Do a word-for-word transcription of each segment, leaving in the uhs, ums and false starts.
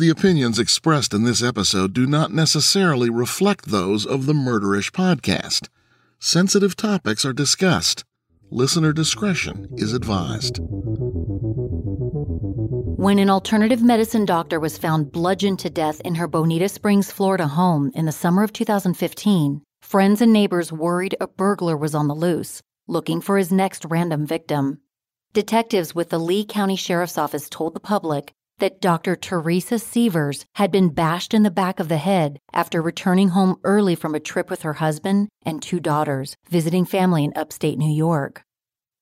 The opinions expressed in this episode do not necessarily reflect those of the Murderish Podcast. Sensitive topics are discussed. Listener discretion is advised. When an alternative medicine doctor was found bludgeoned to death in her Bonita Springs, Florida home in the summer of two thousand fifteen, friends and neighbors worried a burglar was on the loose, looking for his next random victim. Detectives with the Lee County Sheriff's Office told the public that Doctor Teresa Sievers had been bashed in the back of the head after returning home early from a trip with her husband and two daughters, visiting family in upstate New York.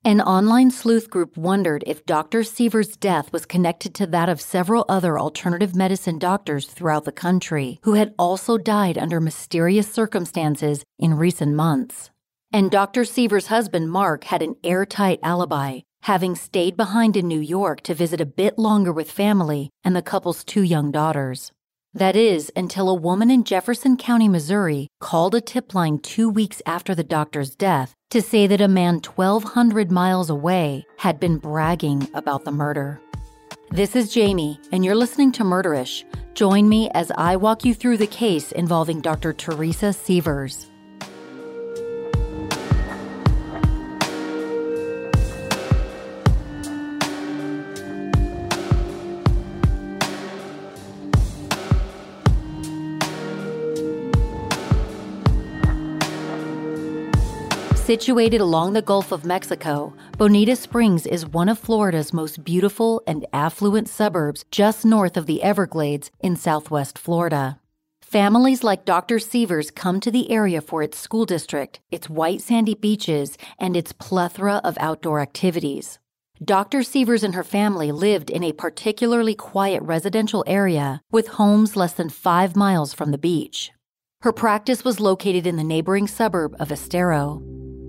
An online sleuth group wondered if Doctor Sievers' death was connected to that of several other alternative medicine doctors throughout the country who had also died under mysterious circumstances in recent months. And Doctor Sievers' husband, Mark, had an airtight alibi, having stayed behind in New York to visit a bit longer with family and the couple's two young daughters. That is, until a woman in Jefferson County, Missouri, called a tip line two weeks after the doctor's death to say that a man twelve hundred miles away had been bragging about the murder. This is Jami, and you're listening to Murderish. Join me as I walk you through the case involving Doctor Teresa Sievers. Situated along the Gulf of Mexico, Bonita Springs is one of Florida's most beautiful and affluent suburbs just north of the Everglades in Southwest Florida. Families like Doctor Sievers come to the area for its school district, its white sandy beaches, and its plethora of outdoor activities. Doctor Sievers and her family lived in a particularly quiet residential area with homes less than five miles from the beach. Her practice was located in the neighboring suburb of Estero.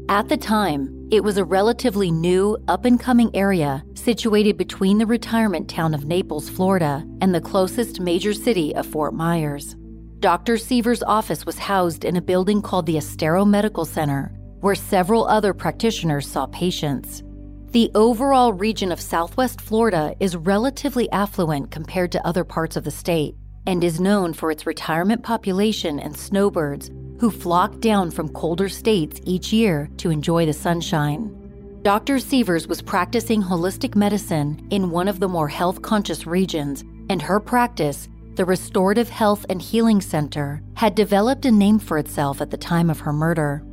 At the time, it was a relatively new, up-and-coming area situated between the retirement town of Naples, Florida, and the closest major city of Fort Myers. Doctor Sievers' office was housed in a building called the Estero Medical Center, where several other practitioners saw patients. The overall region of Southwest Florida is relatively affluent compared to other parts of the state, and is known for its retirement population and snowbirds, who flocked down from colder states each year to enjoy the sunshine. Doctor Sievers was practicing holistic medicine in one of the more health-conscious regions, and her practice, the Restorative Health and Healing Center, had developed a name for itself at the time of her murder.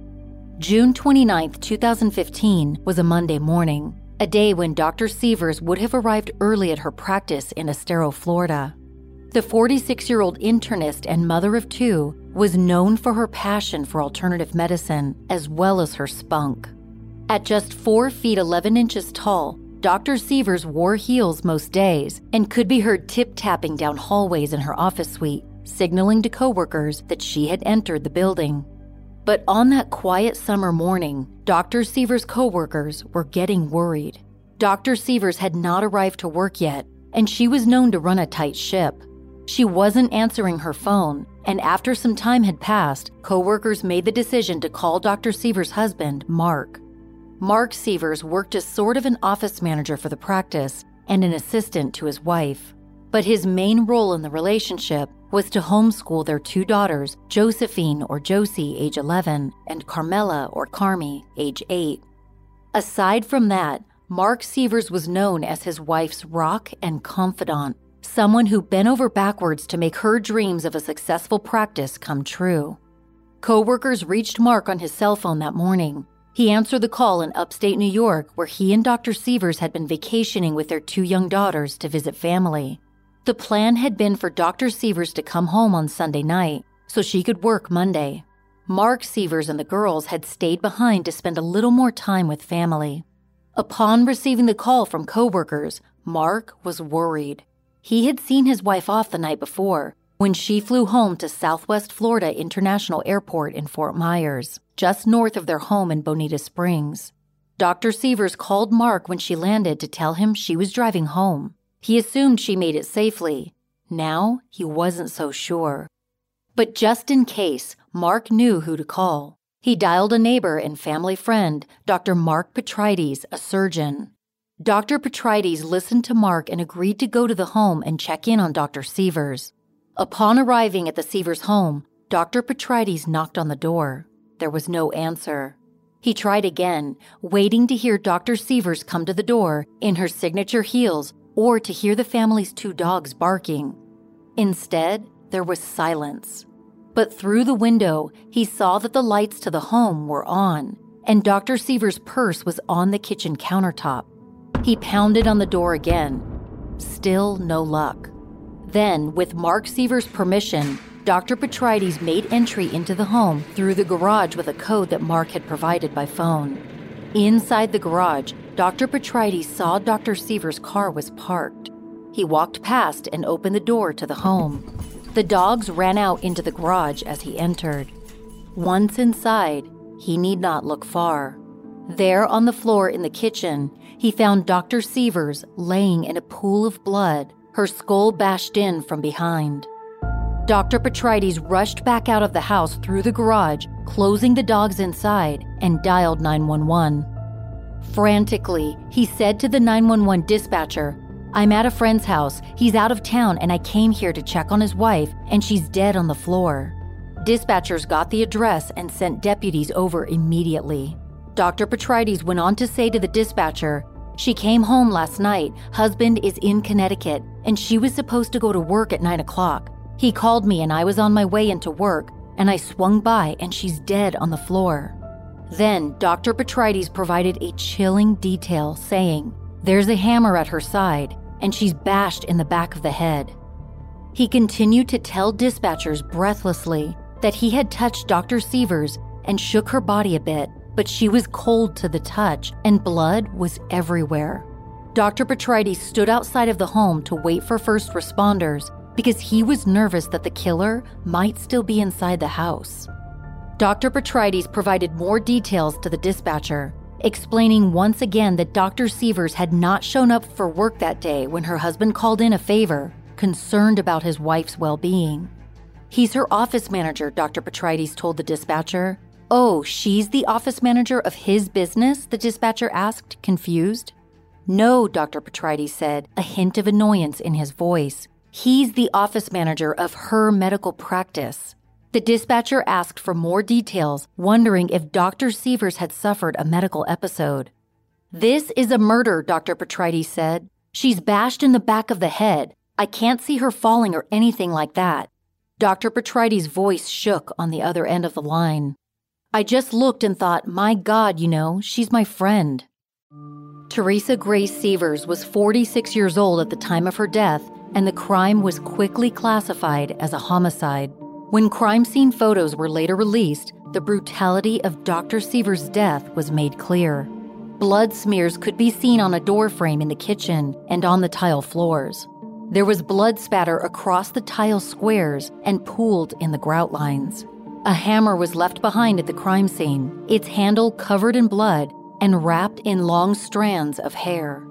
June twenty-ninth, two thousand fifteen was a Monday morning, a day when Doctor Sievers would have arrived early at her practice in Estero, Florida. The forty-six-year-old internist and mother of two was known for her passion for alternative medicine as well as her spunk. At just four feet eleven inches tall, Doctor Sievers wore heels most days and could be heard tip-tapping down hallways in her office suite, signaling to coworkers that she had entered the building. But on that quiet summer morning, Doctor Sievers' coworkers were getting worried. Doctor Sievers had not arrived to work yet, and she was known to run a tight ship. She wasn't answering her phone, and after some time had passed, coworkers made the decision to call Doctor Sievers' husband, Mark. Mark Sievers worked as sort of an office manager for the practice and an assistant to his wife, but his main role in the relationship was to homeschool their two daughters, Josephine or Josie, age eleven, and Carmela or Carmi, age eight. Aside from that, Mark Sievers was known as his wife's rock and confidant, someone who bent over backwards to make her dreams of a successful practice come true. Coworkers reached Mark on his cell phone that morning. He answered the call in upstate New York, where he and Doctor Sievers had been vacationing with their two young daughters to visit family. The plan had been for Doctor Sievers to come home on Sunday night so she could work Monday. Mark Sievers and the girls had stayed behind to spend a little more time with family. Upon receiving the call from coworkers, Mark was worried. He had seen his wife off the night before when she flew home to Southwest Florida International Airport in Fort Myers, just north of their home in Bonita Springs. Doctor Sievers called Mark when she landed to tell him she was driving home. He assumed she made it safely. Now he wasn't so sure. But just in case, Mark knew who to call. He dialed a neighbor and family friend, Doctor Mark Petrides, a surgeon. Doctor Petrides listened to Mark and agreed to go to the home and check in on Doctor Sievers. Upon arriving at the Sievers home, Doctor Petrides knocked on the door. There was no answer. He tried again, waiting to hear Doctor Sievers come to the door in her signature heels or to hear the family's two dogs barking. Instead, there was silence. But through the window, he saw that the lights to the home were on, and Doctor Sievers' purse was on the kitchen countertop. He pounded on the door again. Still no luck. Then, with Mark Sievers' permission, Doctor Petrides made entry into the home through the garage with a code that Mark had provided by phone. Inside the garage, Doctor Petrides saw Doctor Sievers' car was parked. He walked past and opened the door to the home. The dogs ran out into the garage as he entered. Once inside, he need not look far. There on the floor in the kitchen, he found Doctor Sievers laying in a pool of blood, her skull bashed in from behind. Doctor Petrides rushed back out of the house through the garage, closing the dogs inside, and dialed nine one one. Frantically, he said to the nine one one dispatcher, "I'm at a friend's house. He's out of town and I came here to check on his wife and she's dead on the floor." Dispatchers got the address and sent deputies over immediately. Doctor Petrides went on to say to the dispatcher, "She came home last night. Husband is in Connecticut and she was supposed to go to work at nine o'clock. He called me and I was on my way into work and I swung by and she's dead on the floor." Then Doctor Petrides provided a chilling detail saying, "There's a hammer at her side and she's bashed in the back of the head." He continued to tell dispatchers breathlessly that he had touched Doctor Sievers and shook her body a bit, but she was cold to the touch and blood was everywhere. Doctor Petrides stood outside of the home to wait for first responders because he was nervous that the killer might still be inside the house. Doctor Petrides provided more details to the dispatcher, explaining once again that Doctor Sievers had not shown up for work that day when her husband called in a favor, concerned about his wife's well-being. "He's her office manager," Doctor Petrides told the dispatcher. "Oh, she's the office manager of his business?" the dispatcher asked, confused. "No," Doctor Petrides said, a hint of annoyance in his voice. "He's the office manager of her medical practice." The dispatcher asked for more details, wondering if Doctor Sievers had suffered a medical episode. "This is a murder," Doctor Petrides said. "She's bashed in the back of the head. I can't see her falling or anything like that." Doctor Petrides' voice shook on the other end of the line. "I just looked and thought, my God, you know, she's my friend." Teresa Grace Sievers was forty-six years old at the time of her death, and the crime was quickly classified as a homicide. When crime scene photos were later released, the brutality of Doctor Sievers' death was made clear. Blood smears could be seen on a door frame in the kitchen and on the tile floors. There was blood spatter across the tile squares and pooled in the grout lines. A hammer was left behind at the crime scene, its handle covered in blood and wrapped in long strands of hair.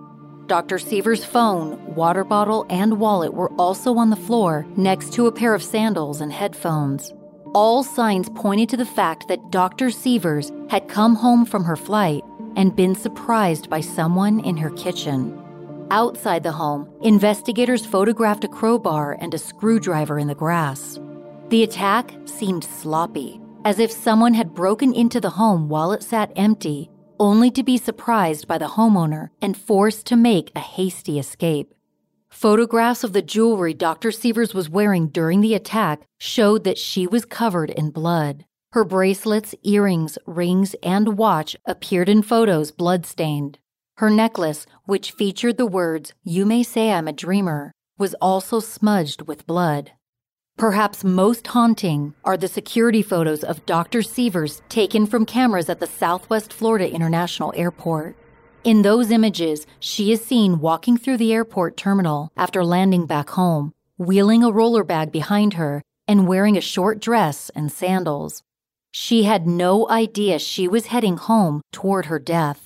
Doctor Sievers' phone, water bottle, and wallet were also on the floor next to a pair of sandals and headphones. All signs pointed to the fact that Doctor Sievers had come home from her flight and been surprised by someone in her kitchen. Outside the home, investigators photographed a crowbar and a screwdriver in the grass. The attack seemed sloppy, as if someone had broken into the home while it sat empty, only to be surprised by the homeowner and forced to make a hasty escape. Photographs of the jewelry Doctor Sievers was wearing during the attack showed that she was covered in blood. Her bracelets, earrings, rings, and watch appeared in photos bloodstained. Her necklace, which featured the words, "You may say I'm a dreamer," was also smudged with blood. Perhaps most haunting are the security photos of Doctor Sievers taken from cameras at the Southwest Florida International Airport. In those images, she is seen walking through the airport terminal after landing back home, wheeling a roller bag behind her and wearing a short dress and sandals. She had no idea she was heading home toward her death.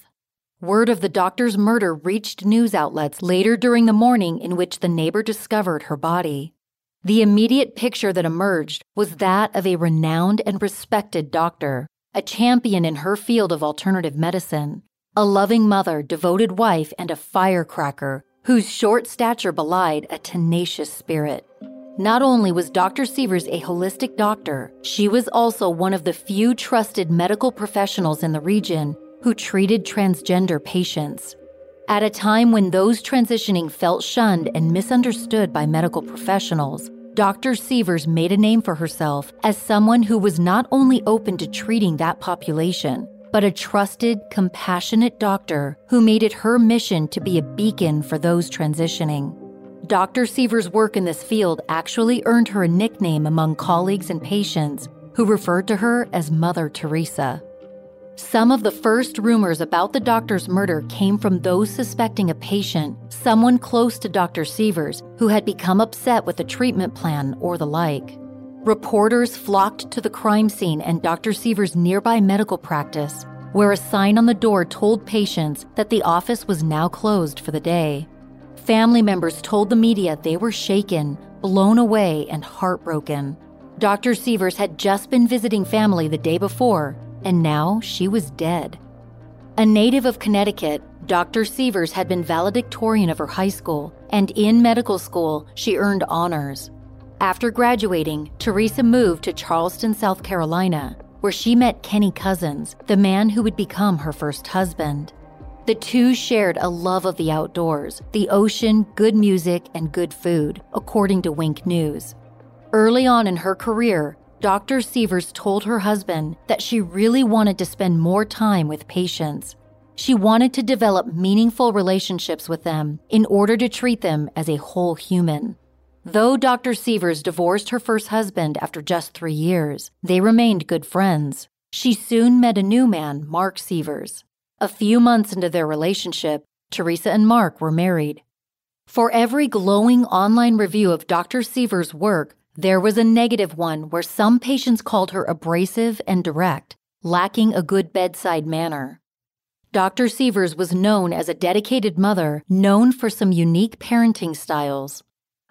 Word of the doctor's murder reached news outlets later during the morning in which the neighbor discovered her body. The immediate picture that emerged was that of a renowned and respected doctor, a champion in her field of alternative medicine, a loving mother, devoted wife, and a firecracker whose short stature belied a tenacious spirit. Not only was Doctor Sievers a holistic doctor, she was also one of the few trusted medical professionals in the region who treated transgender patients. At a time when those transitioning felt shunned and misunderstood by medical professionals, Doctor Sievers made a name for herself as someone who was not only open to treating that population, but a trusted, compassionate doctor who made it her mission to be a beacon for those transitioning. Doctor Sievers' work in this field actually earned her a nickname among colleagues and patients who referred to her as Mother Teresa. Some of the first rumors about the doctor's murder came from those suspecting a patient, someone close to Doctor Sievers, who had become upset with a treatment plan or the like. Reporters flocked to the crime scene and Doctor Sievers' nearby medical practice, where a sign on the door told patients that the office was now closed for the day. Family members told the media they were shaken, blown away, and heartbroken. Doctor Sievers had just been visiting family the day before, and now she was dead. A native of Connecticut, Doctor Sievers had been valedictorian of her high school, and in medical school, she earned honors. After graduating, Teresa moved to Charleston, South Carolina, where she met Kenny Cousins, the man who would become her first husband. The two shared a love of the outdoors, the ocean, good music, and good food, according to Wink News. Early on in her career, Doctor Sievers told her husband that she really wanted to spend more time with patients. She wanted to develop meaningful relationships with them in order to treat them as a whole human. Though Doctor Sievers divorced her first husband after just three years, they remained good friends. She soon met a new man, Mark Sievers. A few months into their relationship, Teresa and Mark were married. For every glowing online review of Doctor Sievers' work, there was a negative one where some patients called her abrasive and direct, lacking a good bedside manner. Doctor Sievers was known as a dedicated mother, known for some unique parenting styles.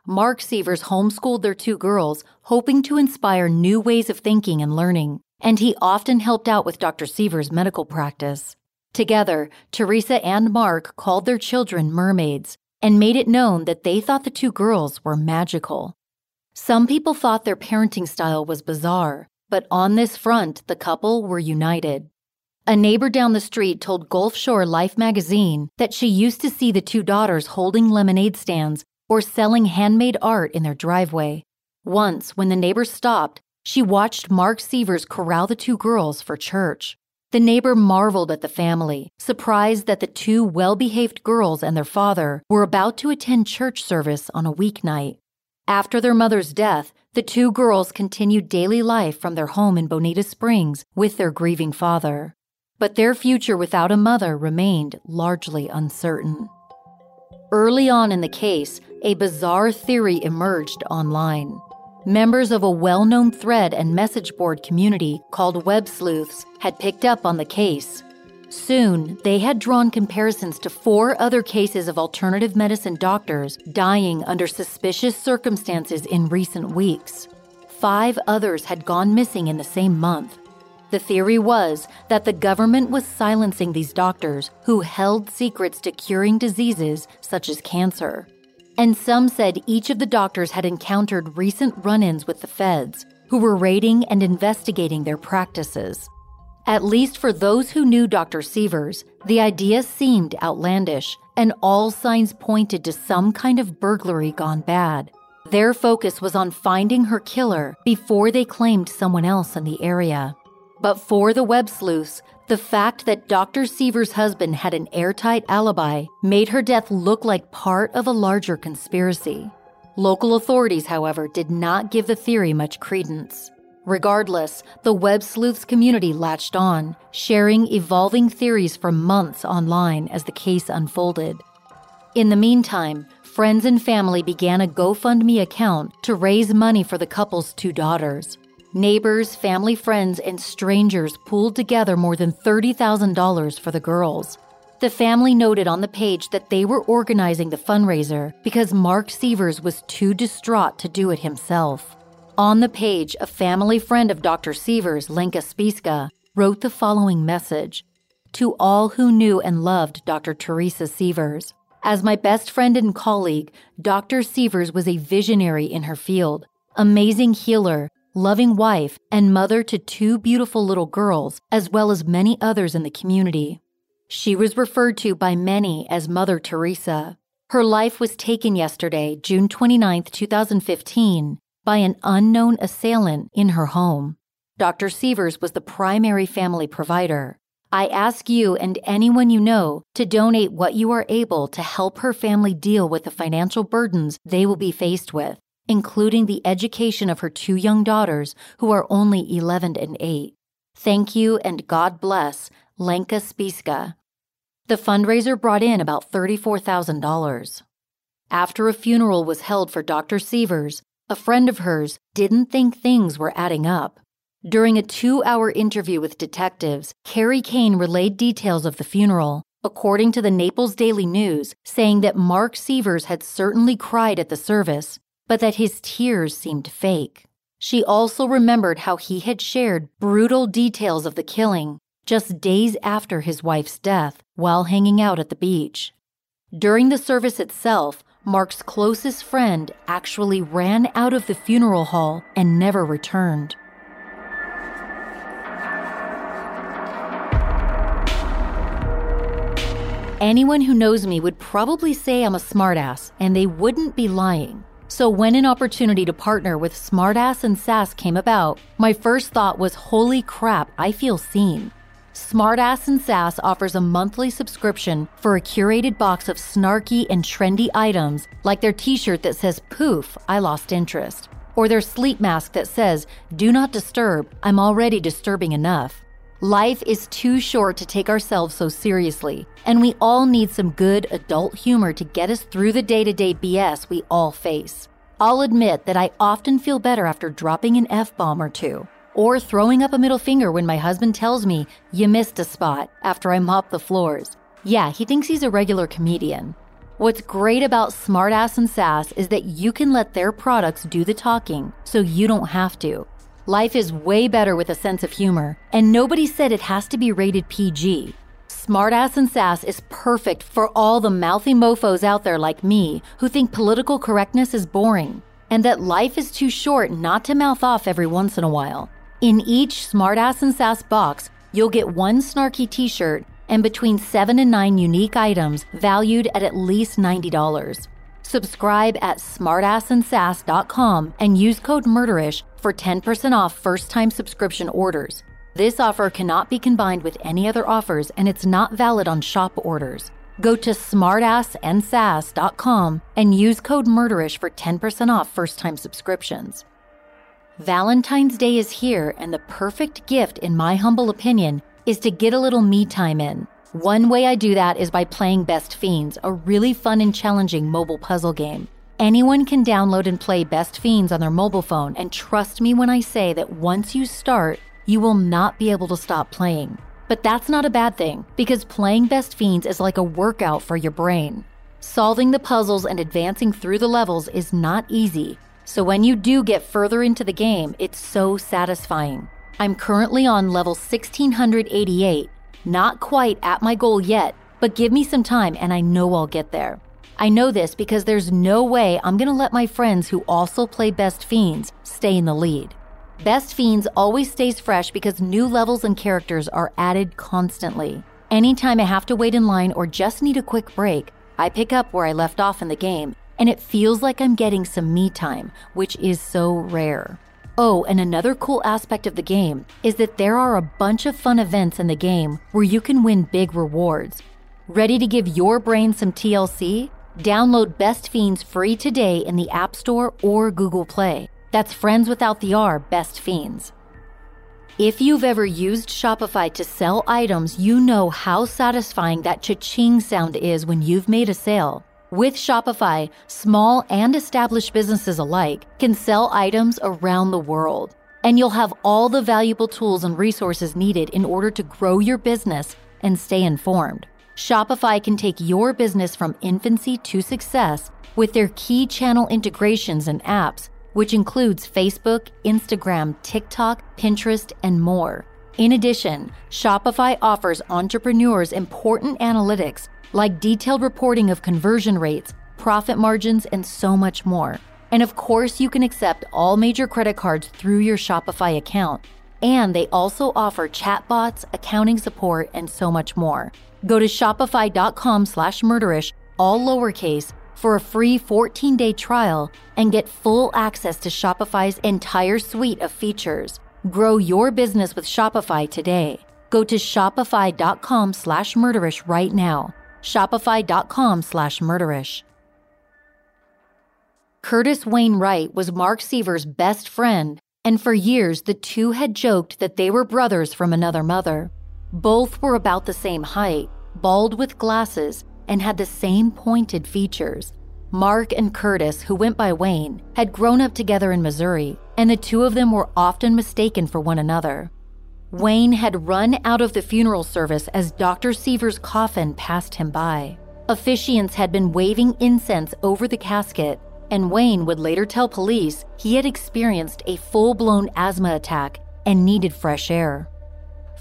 Mark Sievers homeschooled their two girls, hoping to inspire new ways of thinking and learning, and he often helped out with Doctor Sievers' medical practice. Together, Teresa and Mark called their children mermaids and made it known that they thought the two girls were magical. Some people thought their parenting style was bizarre, but on this front, the couple were united. A neighbor down the street told Gulf Shore Life magazine that she used to see the two daughters holding lemonade stands or selling handmade art in their driveway. Once, when the neighbor stopped, she watched Mark Sievers corral the two girls for church. The neighbor marveled at the family, surprised that the two well-behaved girls and their father were about to attend church service on a weeknight. After their mother's death, the two girls continued daily life from their home in Bonita Springs with their grieving father. But their future without a mother remained largely uncertain. Early on in the case, a bizarre theory emerged online. Members of a well-known thread and message board community called Web Sleuths had picked up on the case. Soon, they had drawn comparisons to four other cases of alternative medicine doctors dying under suspicious circumstances in recent weeks. Five others had gone missing in the same month. The theory was that the government was silencing these doctors who held secrets to curing diseases such as cancer. And some said each of the doctors had encountered recent run-ins with the feds, who were raiding and investigating their practices. At least for those who knew Doctor Sievers, the idea seemed outlandish, and all signs pointed to some kind of burglary gone bad. Their focus was on finding her killer before they claimed someone else in the area. But for the Web Sleuths, the fact that Doctor Sievers' husband had an airtight alibi made her death look like part of a larger conspiracy. Local authorities, however, did not give the theory much credence. Regardless, the Web Sleuths community latched on, sharing evolving theories for months online as the case unfolded. In the meantime, friends and family began a GoFundMe account to raise money for the couple's two daughters. Neighbors, family friends, and strangers pooled together more than thirty thousand dollars for the girls. The family noted on the page that they were organizing the fundraiser because Mark Sievers was too distraught to do it himself. On the page, a family friend of Doctor Sievers, Lenka Spiska, wrote the following message. to all who knew and loved Doctor Teresa Sievers. As my best friend and colleague, Doctor Sievers was a visionary in her field, amazing healer, loving wife, and mother to two beautiful little girls, as well as many others in the community. She was referred to by many as Mother Teresa. Her life was taken yesterday, June twenty-ninth, two thousand fifteen, by an unknown assailant in her home. Doctor Sievers was the primary family provider. I ask you and anyone you know to donate what you are able to help her family deal with the financial burdens they will be faced with, including the education of her two young daughters who are only eleven and eight. Thank you and God bless, Lenka Spiska. The fundraiser brought in about thirty-four thousand dollars. After a funeral was held for Doctor Sievers, a friend of hers didn't think things were adding up. During a two-hour interview with detectives, Carrie Kane relayed details of the funeral, according to the Naples Daily News, saying that Mark Sievers had certainly cried at the service, but that his tears seemed fake. She also remembered how he had shared brutal details of the killing just days after his wife's death while hanging out at the beach. During the service itself, Mark's closest friend actually ran out of the funeral hall and never returned. Anyone who knows me would probably say I'm a smartass, and they wouldn't be lying. So when an opportunity to partner with Smartass and Sass came about, my first thought was, holy crap, I feel seen. Smartass and Sass offers a monthly subscription for a curated box of snarky and trendy items, like their t-shirt that says, poof, I lost interest, or their sleep mask that says, do not disturb, I'm already disturbing enough. Life is too short to take ourselves so seriously, and we all need some good adult humor to get us through the day-to-day B S we all face. I'll admit that I often feel better after dropping an F-bomb or two, or throwing up a middle finger when my husband tells me, you missed a spot, after I mop the floors. Yeah, he thinks he's a regular comedian. What's great about Smartass and Sass is that you can let their products do the talking, so you don't have to. Life is way better with a sense of humor, and nobody said it has to be rated P G. Smartass and Sass is perfect for all the mouthy mofos out there like me who think political correctness is boring, and that life is too short not to mouth off every once in a while. In each Smartass and Sass box, you'll get one snarky t-shirt and between seven and nine unique items valued at at least ninety dollars. Subscribe at smartass and sass dot com and use code MURDERISH for ten percent off first-time subscription orders. This offer cannot be combined with any other offers, and it's not valid on shop orders. Go to smartass and sass dot com and use code MURDERISH for ten percent off first-time subscriptions. Valentine's Day is here, and the perfect gift, in my humble opinion, is to get a little me time in. One way I do that is by playing Best Fiends, a really fun and challenging mobile puzzle game. Anyone can download and play Best Fiends on their mobile phone, and trust me when I say that once you start, you will not be able to stop playing. But that's not a bad thing, because playing Best Fiends is like a workout for your brain. Solving the puzzles and advancing through the levels is not easy, so when you do get further into the game, it's so satisfying. I'm currently on level one thousand six hundred eighty-eight, not quite at my goal yet, but give me some time and I know I'll get there. I know this because there's no way I'm going to let my friends who also play Best Fiends stay in the lead. Best Fiends always stays fresh because new levels and characters are added constantly. Anytime I have to wait in line or just need a quick break, I pick up where I left off in the game, and it feels like I'm getting some me time, which is so rare. Oh, and another cool aspect of the game is that there are a bunch of fun events in the game where you can win big rewards. Ready to give your brain some T L C? Download Best Fiends free today in the App Store or Google Play. That's friends without the R, Best Fiends. If you've ever used Shopify to sell items, you know how satisfying that cha-ching sound is when you've made a sale. With Shopify, small and established businesses alike can sell items around the world. And you'll have all the valuable tools and resources needed in order to grow your business and stay informed. Shopify can take your business from infancy to success with their key channel integrations and apps, which includes Facebook, Instagram, TikTok, Pinterest, and more. In addition, Shopify offers entrepreneurs important analytics like detailed reporting of conversion rates, profit margins, and so much more. And of course, you can accept all major credit cards through your Shopify account. And they also offer chatbots, accounting support, and so much more. Go to shopify.com slash murderish, all lowercase, for a free fourteen-day trial and get full access to Shopify's entire suite of features. Grow your business with Shopify today. Go to shopify.com slash murderish right now. Shopify.com slash murderish. Curtis Wayne Wright was Mark Sievers' best friend, and for years the two had joked that they were brothers from another mother. Both were about the same height, bald with glasses, and had the same pointed features. Mark and Curtis, who went by Wayne, had grown up together in Missouri, and the two of them were often mistaken for one another. Wayne had run out of the funeral service as Doctor Sievers' coffin passed him by. Officiants had been waving incense over the casket, and Wayne would later tell police he had experienced a full-blown asthma attack and needed fresh air.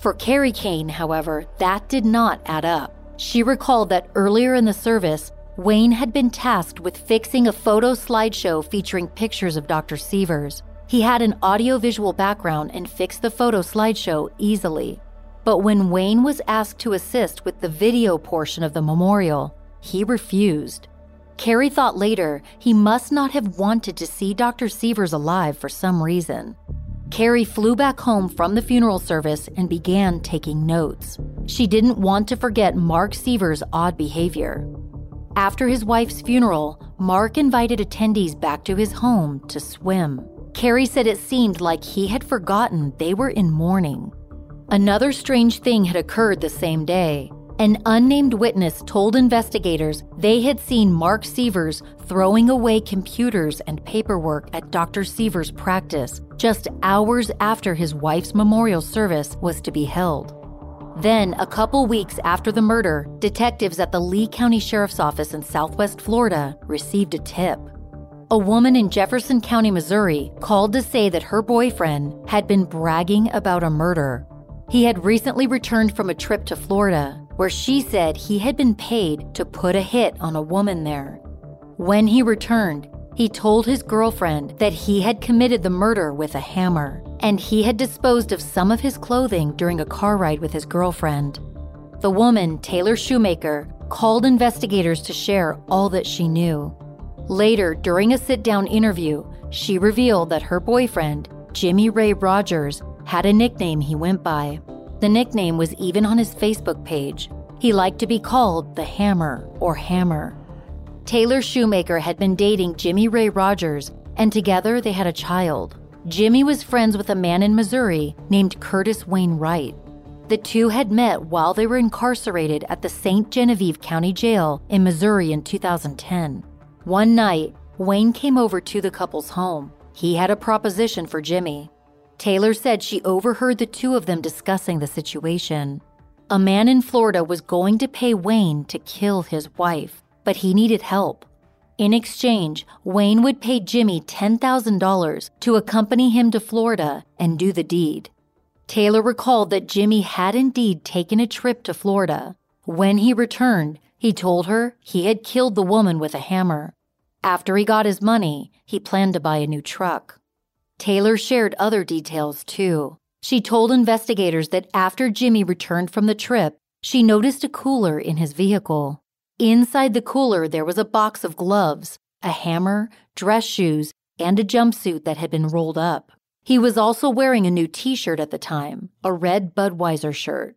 For Carrie Kane, however, that did not add up. She recalled that earlier in the service, Wayne had been tasked with fixing a photo slideshow featuring pictures of Doctor Sievers. He had an audiovisual background and fixed the photo slideshow easily. But when Wayne was asked to assist with the video portion of the memorial, he refused. Carrie thought later he must not have wanted to see Doctor Sievers alive for some reason. Carrie flew back home from the funeral service and began taking notes. She didn't want to forget Mark Sievers' odd behavior. After his wife's funeral, Mark invited attendees back to his home to swim. Carrie said it seemed like he had forgotten they were in mourning. Another strange thing had occurred the same day. An unnamed witness told investigators they had seen Mark Sievers throwing away computers and paperwork at Doctor Sievers' practice just hours after his wife's memorial service was to be held. Then, a couple weeks after the murder, detectives at the Lee County Sheriff's Office in Southwest Florida received a tip. A woman in Jefferson County, Missouri, called to say that her boyfriend had been bragging about a murder. He had recently returned from a trip to Florida, where she said he had been paid to put a hit on a woman there. When he returned, he told his girlfriend that he had committed the murder with a hammer, and he had disposed of some of his clothing during a car ride with his girlfriend. The woman, Taylor Shoemaker, called investigators to share all that she knew. Later, during a sit-down interview, she revealed that her boyfriend, Jimmy Ray Rogers, had a nickname he went by. The nickname was even on his Facebook page. He liked to be called the Hammer or Hammer. Taylor Shoemaker had been dating Jimmy Ray Rogers, and together they had a child. Jimmy was friends with a man in Missouri named Curtis Wayne Wright. The two had met while they were incarcerated at the Saint Genevieve County Jail in Missouri in two thousand ten. One night, Wayne came over to the couple's home. He had a proposition for Jimmy. Taylor said she overheard the two of them discussing the situation. A man in Florida was going to pay Wayne to kill his wife, but he needed help. In exchange, Wayne would pay Jimmy ten thousand dollars to accompany him to Florida and do the deed. Taylor recalled that Jimmy had indeed taken a trip to Florida. When he returned, he told her he had killed the woman with a hammer. After he got his money, he planned to buy a new truck. Taylor shared other details, too. She told investigators that after Jimmy returned from the trip, she noticed a cooler in his vehicle. Inside the cooler, there was a box of gloves, a hammer, dress shoes, and a jumpsuit that had been rolled up. He was also wearing a new t-shirt at the time, a red Budweiser shirt.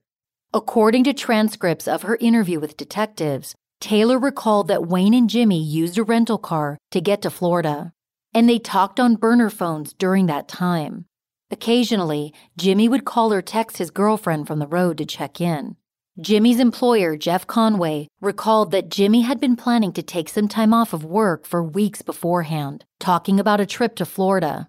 According to transcripts of her interview with detectives, Taylor recalled that Wayne and Jimmy used a rental car to get to Florida, and they talked on burner phones during that time. Occasionally, Jimmy would call or text his girlfriend from the road to check in. Jimmy's employer, Jeff Conway, recalled that Jimmy had been planning to take some time off of work for weeks beforehand, talking about a trip to Florida.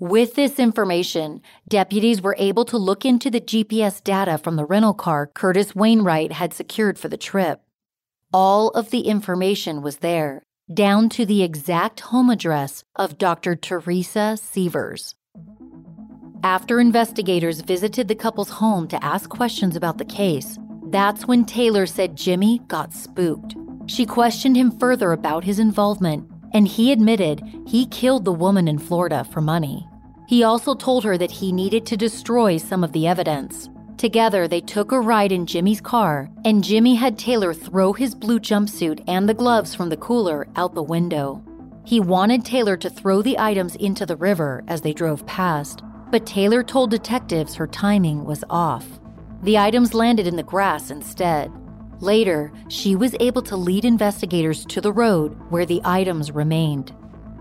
With this information, deputies were able to look into the G P S data from the rental car Curtis Wainwright had secured for the trip. All of the information was there, down to the exact home address of Doctor Teresa Sievers. After investigators visited the couple's home to ask questions about the case, that's when Taylor said Jimmy got spooked. She questioned him further about his involvement, and he admitted he killed the woman in Florida for money. He also told her that he needed to destroy some of the evidence. Together, they took a ride in Jimmy's car, and Jimmy had Taylor throw his blue jumpsuit and the gloves from the cooler out the window. He wanted Taylor to throw the items into the river as they drove past, but Taylor told detectives her timing was off. The items landed in the grass instead. Later, she was able to lead investigators to the road where the items remained.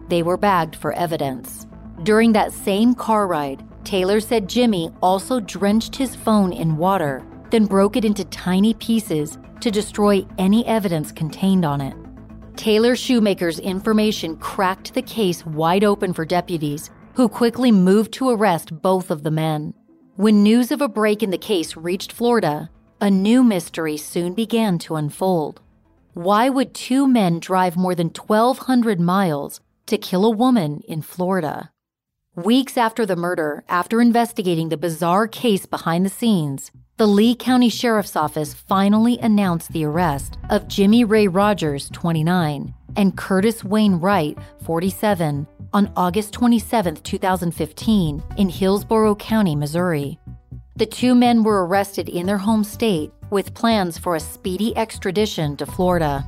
They were bagged for evidence. During that same car ride, Taylor said Jimmy also drenched his phone in water, then broke it into tiny pieces to destroy any evidence contained on it. Taylor Shoemaker's information cracked the case wide open for deputies, who quickly moved to arrest both of the men. When news of a break in the case reached Florida, a new mystery soon began to unfold. Why would two men drive more than twelve hundred miles to kill a woman in Florida? Weeks after the murder, after investigating the bizarre case behind the scenes, the Lee County Sheriff's Office finally announced the arrest of Jimmy Ray Rogers, twenty-nine, and Curtis Wayne Wright, forty-seven, on August twenty-seventh, two thousand fifteen, in Hillsborough County, Missouri. The two men were arrested in their home state with plans for a speedy extradition to Florida.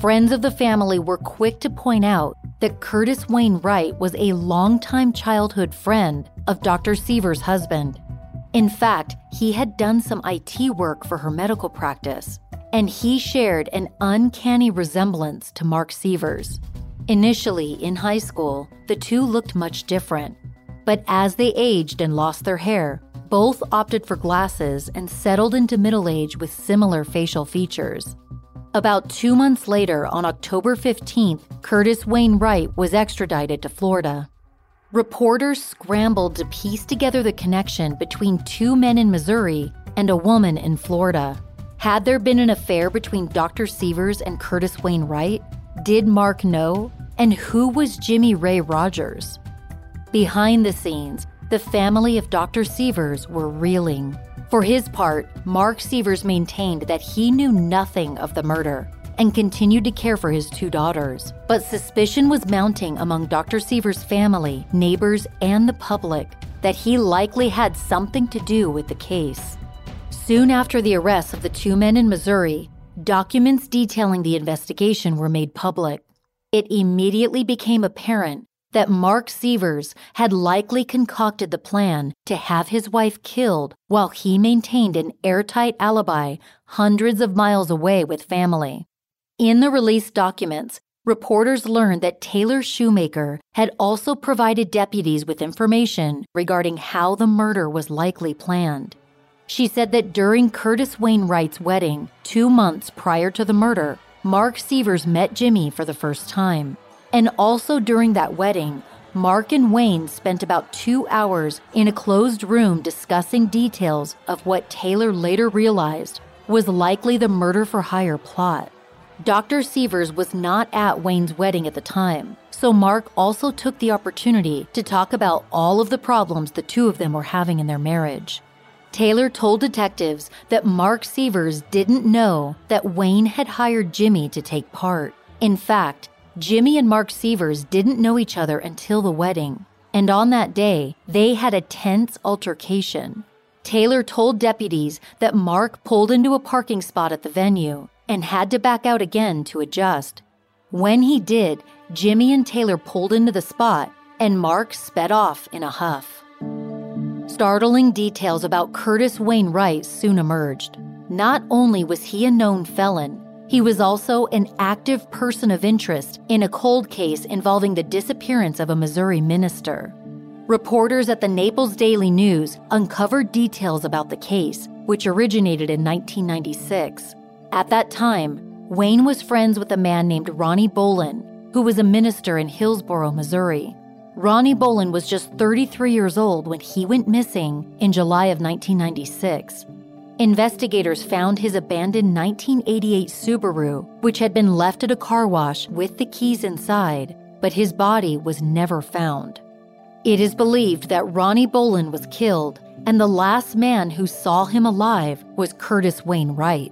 Friends of the family were quick to point out that Curtis Wayne Wright was a longtime childhood friend of Doctor Sievers' husband. In fact, he had done some I T work for her medical practice, and he shared an uncanny resemblance to Mark Sievers. Initially, in high school, the two looked much different. But as they aged and lost their hair, both opted for glasses and settled into middle age with similar facial features. About two months later, on October fifteenth, Curtis Wayne Wright was extradited to Florida. Reporters scrambled to piece together the connection between two men in Missouri and a woman in Florida. Had there been an affair between Doctor Sievers and Curtis Wayne Wright? Did Mark know? And who was Jimmy Ray Rogers? Behind the scenes, the family of Doctor Sievers were reeling. For his part, Mark Sievers maintained that he knew nothing of the murder and continued to care for his two daughters. But suspicion was mounting among Doctor Sievers' family, neighbors, and the public that he likely had something to do with the case. Soon after the arrest of the two men in Missouri, documents detailing the investigation were made public. It immediately became apparent that Mark Sievers had likely concocted the plan to have his wife killed while he maintained an airtight alibi hundreds of miles away with family. In the released documents, reporters learned that Taylor Shoemaker had also provided deputies with information regarding how the murder was likely planned. She said that during Curtis Wayne Wright's wedding, two months prior to the murder, Mark Sievers met Jimmy for the first time. And also during that wedding, Mark and Wayne spent about two hours in a closed room discussing details of what Taylor later realized was likely the murder-for-hire plot. Doctor Sievers was not at Wayne's wedding at the time, so Mark also took the opportunity to talk about all of the problems the two of them were having in their marriage. Taylor told detectives that Mark Sievers didn't know that Wayne had hired Jimmy to take part. In fact, Jimmy and Mark Sievers didn't know each other until the wedding, and on that day, they had a tense altercation. Taylor told deputies that Mark pulled into a parking spot at the venue and had to back out again to adjust. When he did, Jimmy and Taylor pulled into the spot, and Mark sped off in a huff. Startling details about Curtis Wayne Wright soon emerged. Not only was he a known felon, he was also an active person of interest in a cold case involving the disappearance of a Missouri minister. Reporters at the Naples Daily News uncovered details about the case, which originated in nineteen ninety-six. At that time, Wayne was friends with a man named Ronnie Bolin, who was a minister in Hillsborough, Missouri. Ronnie Bolin was just thirty-three years old when he went missing in July of nineteen ninety-six. Investigators found his abandoned nineteen eighty-eight Subaru, which had been left at a car wash with the keys inside, but his body was never found. It is believed that Ronnie Bolin was killed, and the last man who saw him alive was Curtis Wayne Wright.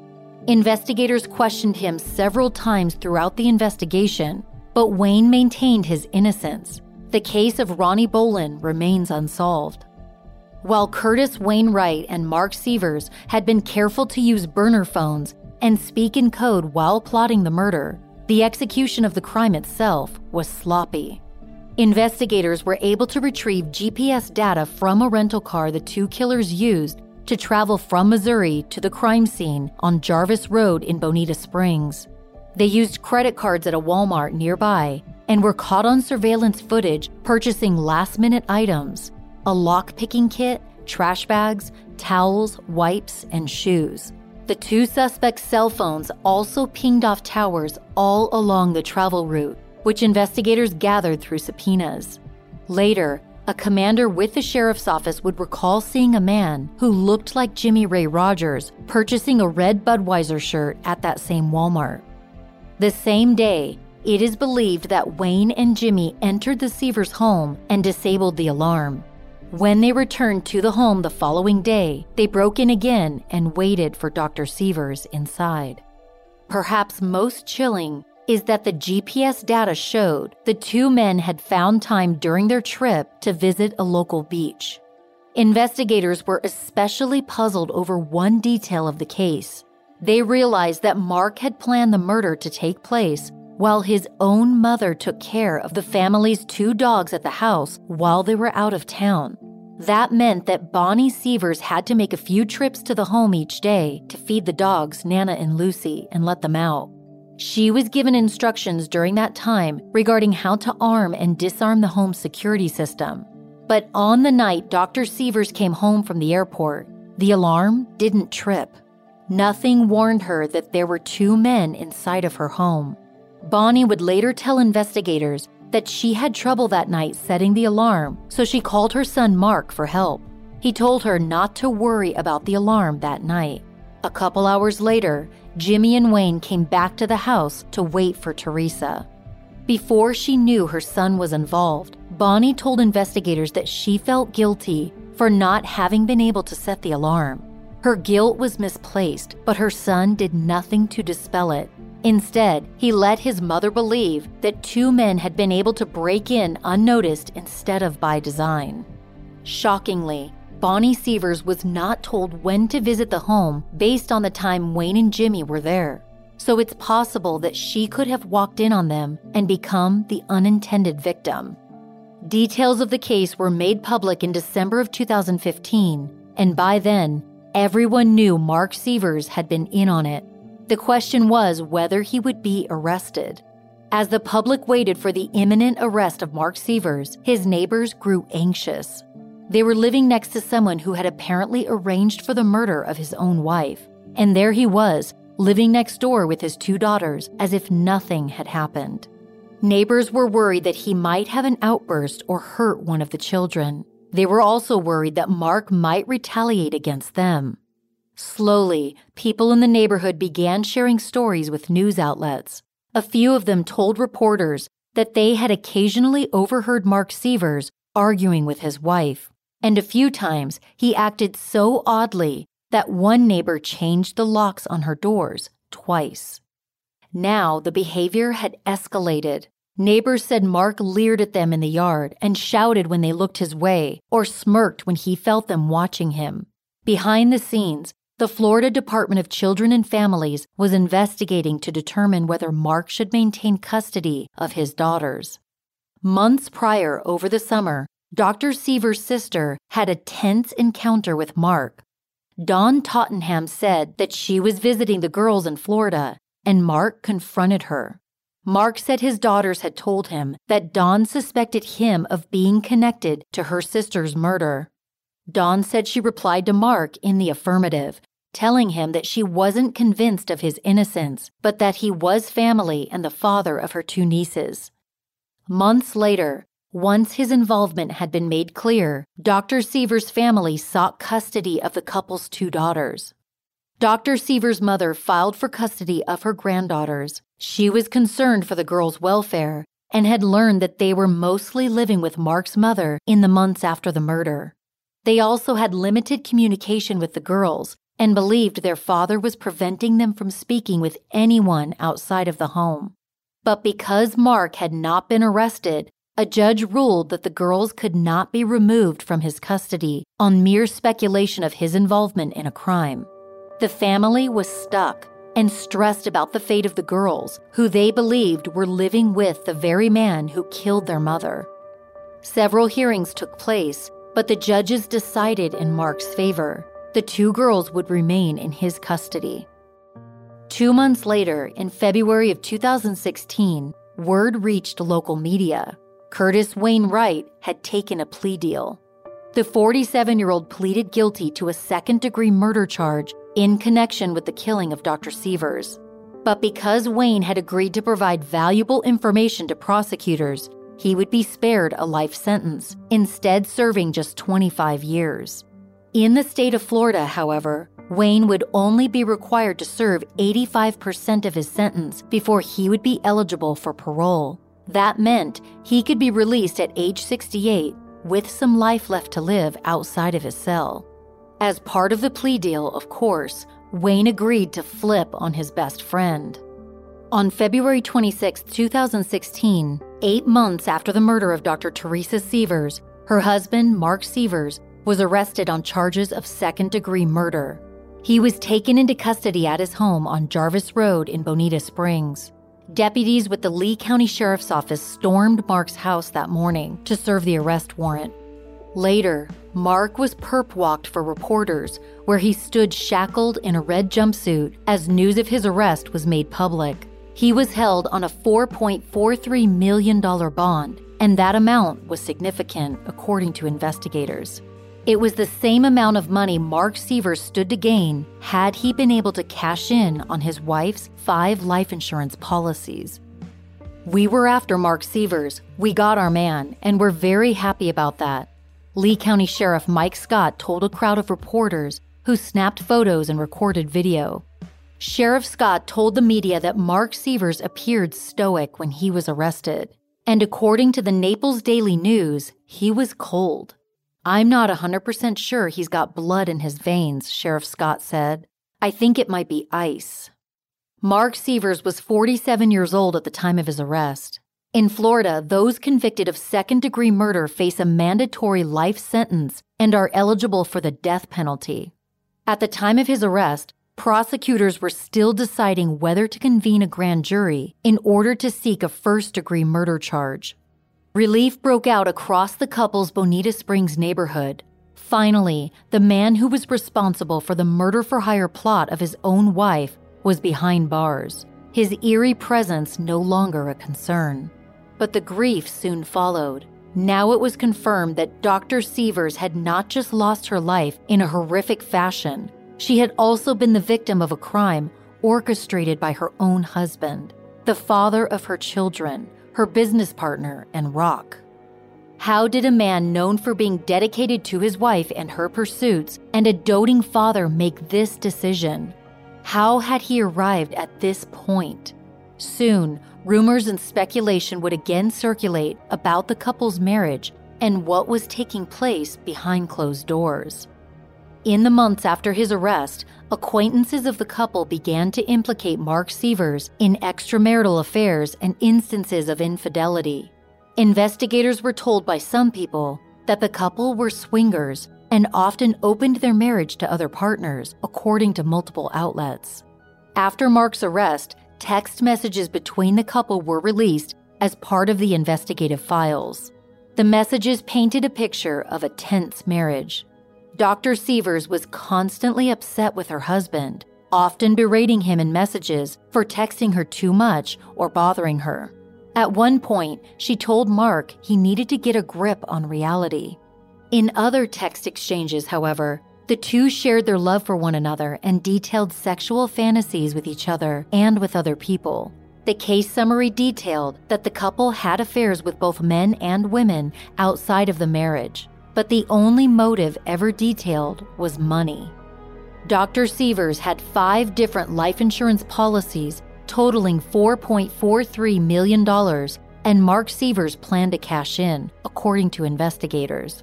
Investigators questioned him several times throughout the investigation, but Wayne maintained his innocence. The case of Ronnie Bolin remains unsolved. While Curtis Wayne Wright and Mark Sievers had been careful to use burner phones and speak in code while plotting the murder, the execution of the crime itself was sloppy. Investigators were able to retrieve G P S data from a rental car the two killers used to travel from Missouri to the crime scene on Jarvis Road in Bonita Springs. They used credit cards at a Walmart nearby and were caught on surveillance footage purchasing last-minute items, a lock-picking kit, trash bags, towels, wipes, and shoes. The two suspects' cell phones also pinged off towers all along the travel route, which investigators gathered through subpoenas. Later, a commander with the sheriff's office would recall seeing a man who looked like Jimmy Ray Rogers purchasing a red Budweiser shirt at that same Walmart. The same day, it is believed that Wayne and Jimmy entered the Sievers' home and disabled the alarm. When they returned to the home the following day, they broke in again and waited for Doctor Sievers inside. Perhaps most chilling is that the G P S data showed the two men had found time during their trip to visit a local beach. Investigators were especially puzzled over one detail of the case. They realized that Mark had planned the murder to take place while his own mother took care of the family's two dogs at the house while they were out of town. That meant that Bonnie Sievers had to make a few trips to the home each day to feed the dogs, Nana and Lucy, and let them out. She was given instructions during that time regarding how to arm and disarm the home security system. But on the night Doctor Sievers came home from the airport, the alarm didn't trip. Nothing warned her that there were two men inside of her home. Bonnie would later tell investigators that she had trouble that night setting the alarm, so she called her son Mark for help. He told her not to worry about the alarm that night. A couple hours later, Jimmy and Wayne came back to the house to wait for Teresa. Before she knew her son was involved, Bonnie told investigators that she felt guilty for not having been able to set the alarm. Her guilt was misplaced, but her son did nothing to dispel it. Instead, he let his mother believe that two men had been able to break in unnoticed instead of by design. Shockingly, Bonnie Sievers was not told when to visit the home based on the time Wayne and Jimmy were there, so it's possible that she could have walked in on them and become the unintended victim. Details of the case were made public in December of two thousand fifteen, and by then, everyone knew Mark Sievers had been in on it. The question was whether he would be arrested. As the public waited for the imminent arrest of Mark Sievers, his neighbors grew anxious. They were living next to someone who had apparently arranged for the murder of his own wife. And there he was, living next door with his two daughters, as if nothing had happened. Neighbors were worried that he might have an outburst or hurt one of the children. They were also worried that Mark might retaliate against them. Slowly, people in the neighborhood began sharing stories with news outlets. A few of them told reporters that they had occasionally overheard Mark Sievers arguing with his wife. And a few times, he acted so oddly that one neighbor changed the locks on her doors twice. Now, the behavior had escalated. Neighbors said Mark leered at them in the yard and shouted when they looked his way or smirked when he felt them watching him. Behind the scenes, the Florida Department of Children and Families was investigating to determine whether Mark should maintain custody of his daughters. Months prior, over the summer, Doctor Sievers' sister had a tense encounter with Mark. Dawn Tottenham said that she was visiting the girls in Florida, and Mark confronted her. Mark said his daughters had told him that Dawn suspected him of being connected to her sister's murder. Dawn said she replied to Mark in the affirmative, telling him that she wasn't convinced of his innocence, but that he was family and the father of her two nieces. Months later, once his involvement had been made clear, Doctor Sievers' family sought custody of the couple's two daughters. Doctor Sievers' mother filed for custody of her granddaughters. She was concerned for the girls' welfare and had learned that they were mostly living with Mark's mother in the months after the murder. They also had limited communication with the girls and believed their father was preventing them from speaking with anyone outside of the home. But because Mark had not been arrested, a judge ruled that the girls could not be removed from his custody on mere speculation of his involvement in a crime. The family was stuck and stressed about the fate of the girls, who they believed were living with the very man who killed their mother. Several hearings took place, but the judges decided in Mark's favor. The two girls would remain in his custody. Two months later, in February of two thousand sixteen, word reached local media. Curtis Wayne Wright had taken a plea deal. The forty-seven-year-old pleaded guilty to a second-degree murder charge in connection with the killing of Doctor Sievers. But because Wayne had agreed to provide valuable information to prosecutors, he would be spared a life sentence, instead serving just twenty-five years. In the state of Florida, however, Wayne would only be required to serve eighty-five percent of his sentence before he would be eligible for parole. That meant he could be released at age sixty-eight with some life left to live outside of his cell. As part of the plea deal, of course, Wayne agreed to flip on his best friend. On February twenty-sixth, two thousand sixteen, eight months after the murder of Doctor Teresa Sievers, her husband, Mark Sievers, was arrested on charges of second-degree murder. He was taken into custody at his home on Jarvis Road in Bonita Springs. Deputies with the Lee County Sheriff's Office stormed Mark's house that morning to serve the arrest warrant. Later, Mark was perp-walked for reporters, where he stood shackled in a red jumpsuit as news of his arrest was made public. He was held on a four point four three million dollars bond, and that amount was significant, according to investigators. It was the same amount of money Mark Sievers stood to gain had he been able to cash in on his wife's five life insurance policies. We were after Mark Sievers, we got our man, and we're very happy about that, Lee County Sheriff Mike Scott told a crowd of reporters who snapped photos and recorded video. Sheriff Scott told the media that Mark Sievers appeared stoic when he was arrested, and according to the Naples Daily News, he was cold. I'm not one hundred percent sure he's got blood in his veins, Sheriff Scott said. I think it might be ice. Mark Sievers was forty-seven years old at the time of his arrest. In Florida, those convicted of second-degree murder face a mandatory life sentence and are eligible for the death penalty. At the time of his arrest, prosecutors were still deciding whether to convene a grand jury in order to seek a first-degree murder charge. Relief broke out across the couple's Bonita Springs neighborhood. Finally, the man who was responsible for the murder-for-hire plot of his own wife was behind bars, his eerie presence no longer a concern. But the grief soon followed. Now it was confirmed that Doctor Sievers had not just lost her life in a horrific fashion, she had also been the victim of a crime orchestrated by her own husband, the father of her children, her business partner, and rock. How did a man known for being dedicated to his wife and her pursuits and a doting father make this decision? How had he arrived at this point? Soon, rumors and speculation would again circulate about the couple's marriage and what was taking place behind closed doors. In the months after his arrest, acquaintances of the couple began to implicate Mark Sievers in extramarital affairs and instances of infidelity. Investigators were told by some people that the couple were swingers and often opened their marriage to other partners, according to multiple outlets. After Mark's arrest, text messages between the couple were released as part of the investigative files. The messages painted a picture of a tense marriage. Doctor Sievers was constantly upset with her husband, often berating him in messages for texting her too much or bothering her. At one point, she told Mark he needed to get a grip on reality. In other text exchanges, however, the two shared their love for one another and detailed sexual fantasies with each other and with other people. The case summary detailed that the couple had affairs with both men and women outside of the marriage, but the only motive ever detailed was money. Doctor Sievers had five different life insurance policies totaling four point four three million dollars and Mark Sievers planned to cash in, according to investigators.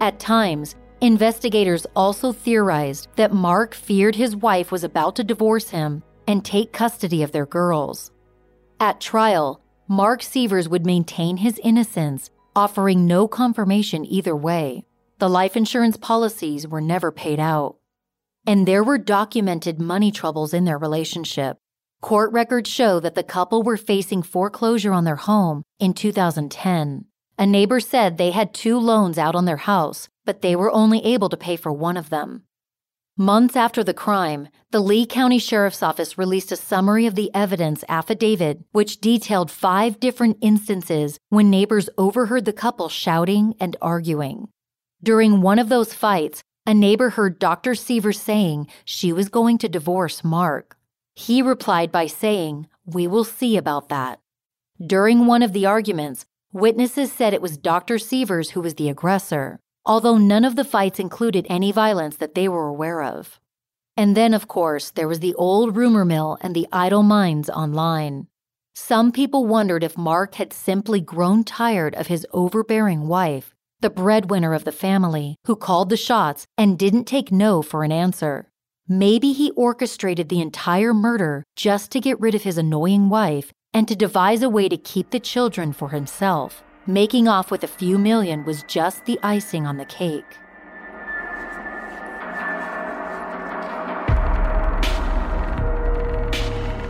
At times, investigators also theorized that Mark feared his wife was about to divorce him and take custody of their girls. At trial, Mark Sievers would maintain his innocence, offering no confirmation either way. The life insurance policies were never paid out. And there were documented money troubles in their relationship. Court records show that the couple were facing foreclosure on their home in two thousand ten. A neighbor said they had two loans out on their house, but they were only able to pay for one of them. Months after the crime, the Lee County Sheriff's Office released a summary of the evidence affidavit, which detailed five different instances when neighbors overheard the couple shouting and arguing. During one of those fights, a neighbor heard Doctor Sievers saying she was going to divorce Mark. He replied by saying, "We will see about that." During one of the arguments, witnesses said it was Doctor Sievers who was the aggressor, although none of the fights included any violence that they were aware of. And then, of course, there was the old rumor mill and the idle minds online. Some people wondered if Mark had simply grown tired of his overbearing wife, the breadwinner of the family, who called the shots and didn't take no for an answer. Maybe he orchestrated the entire murder just to get rid of his annoying wife and to devise a way to keep the children for himself. Making off with a few million was just the icing on the cake.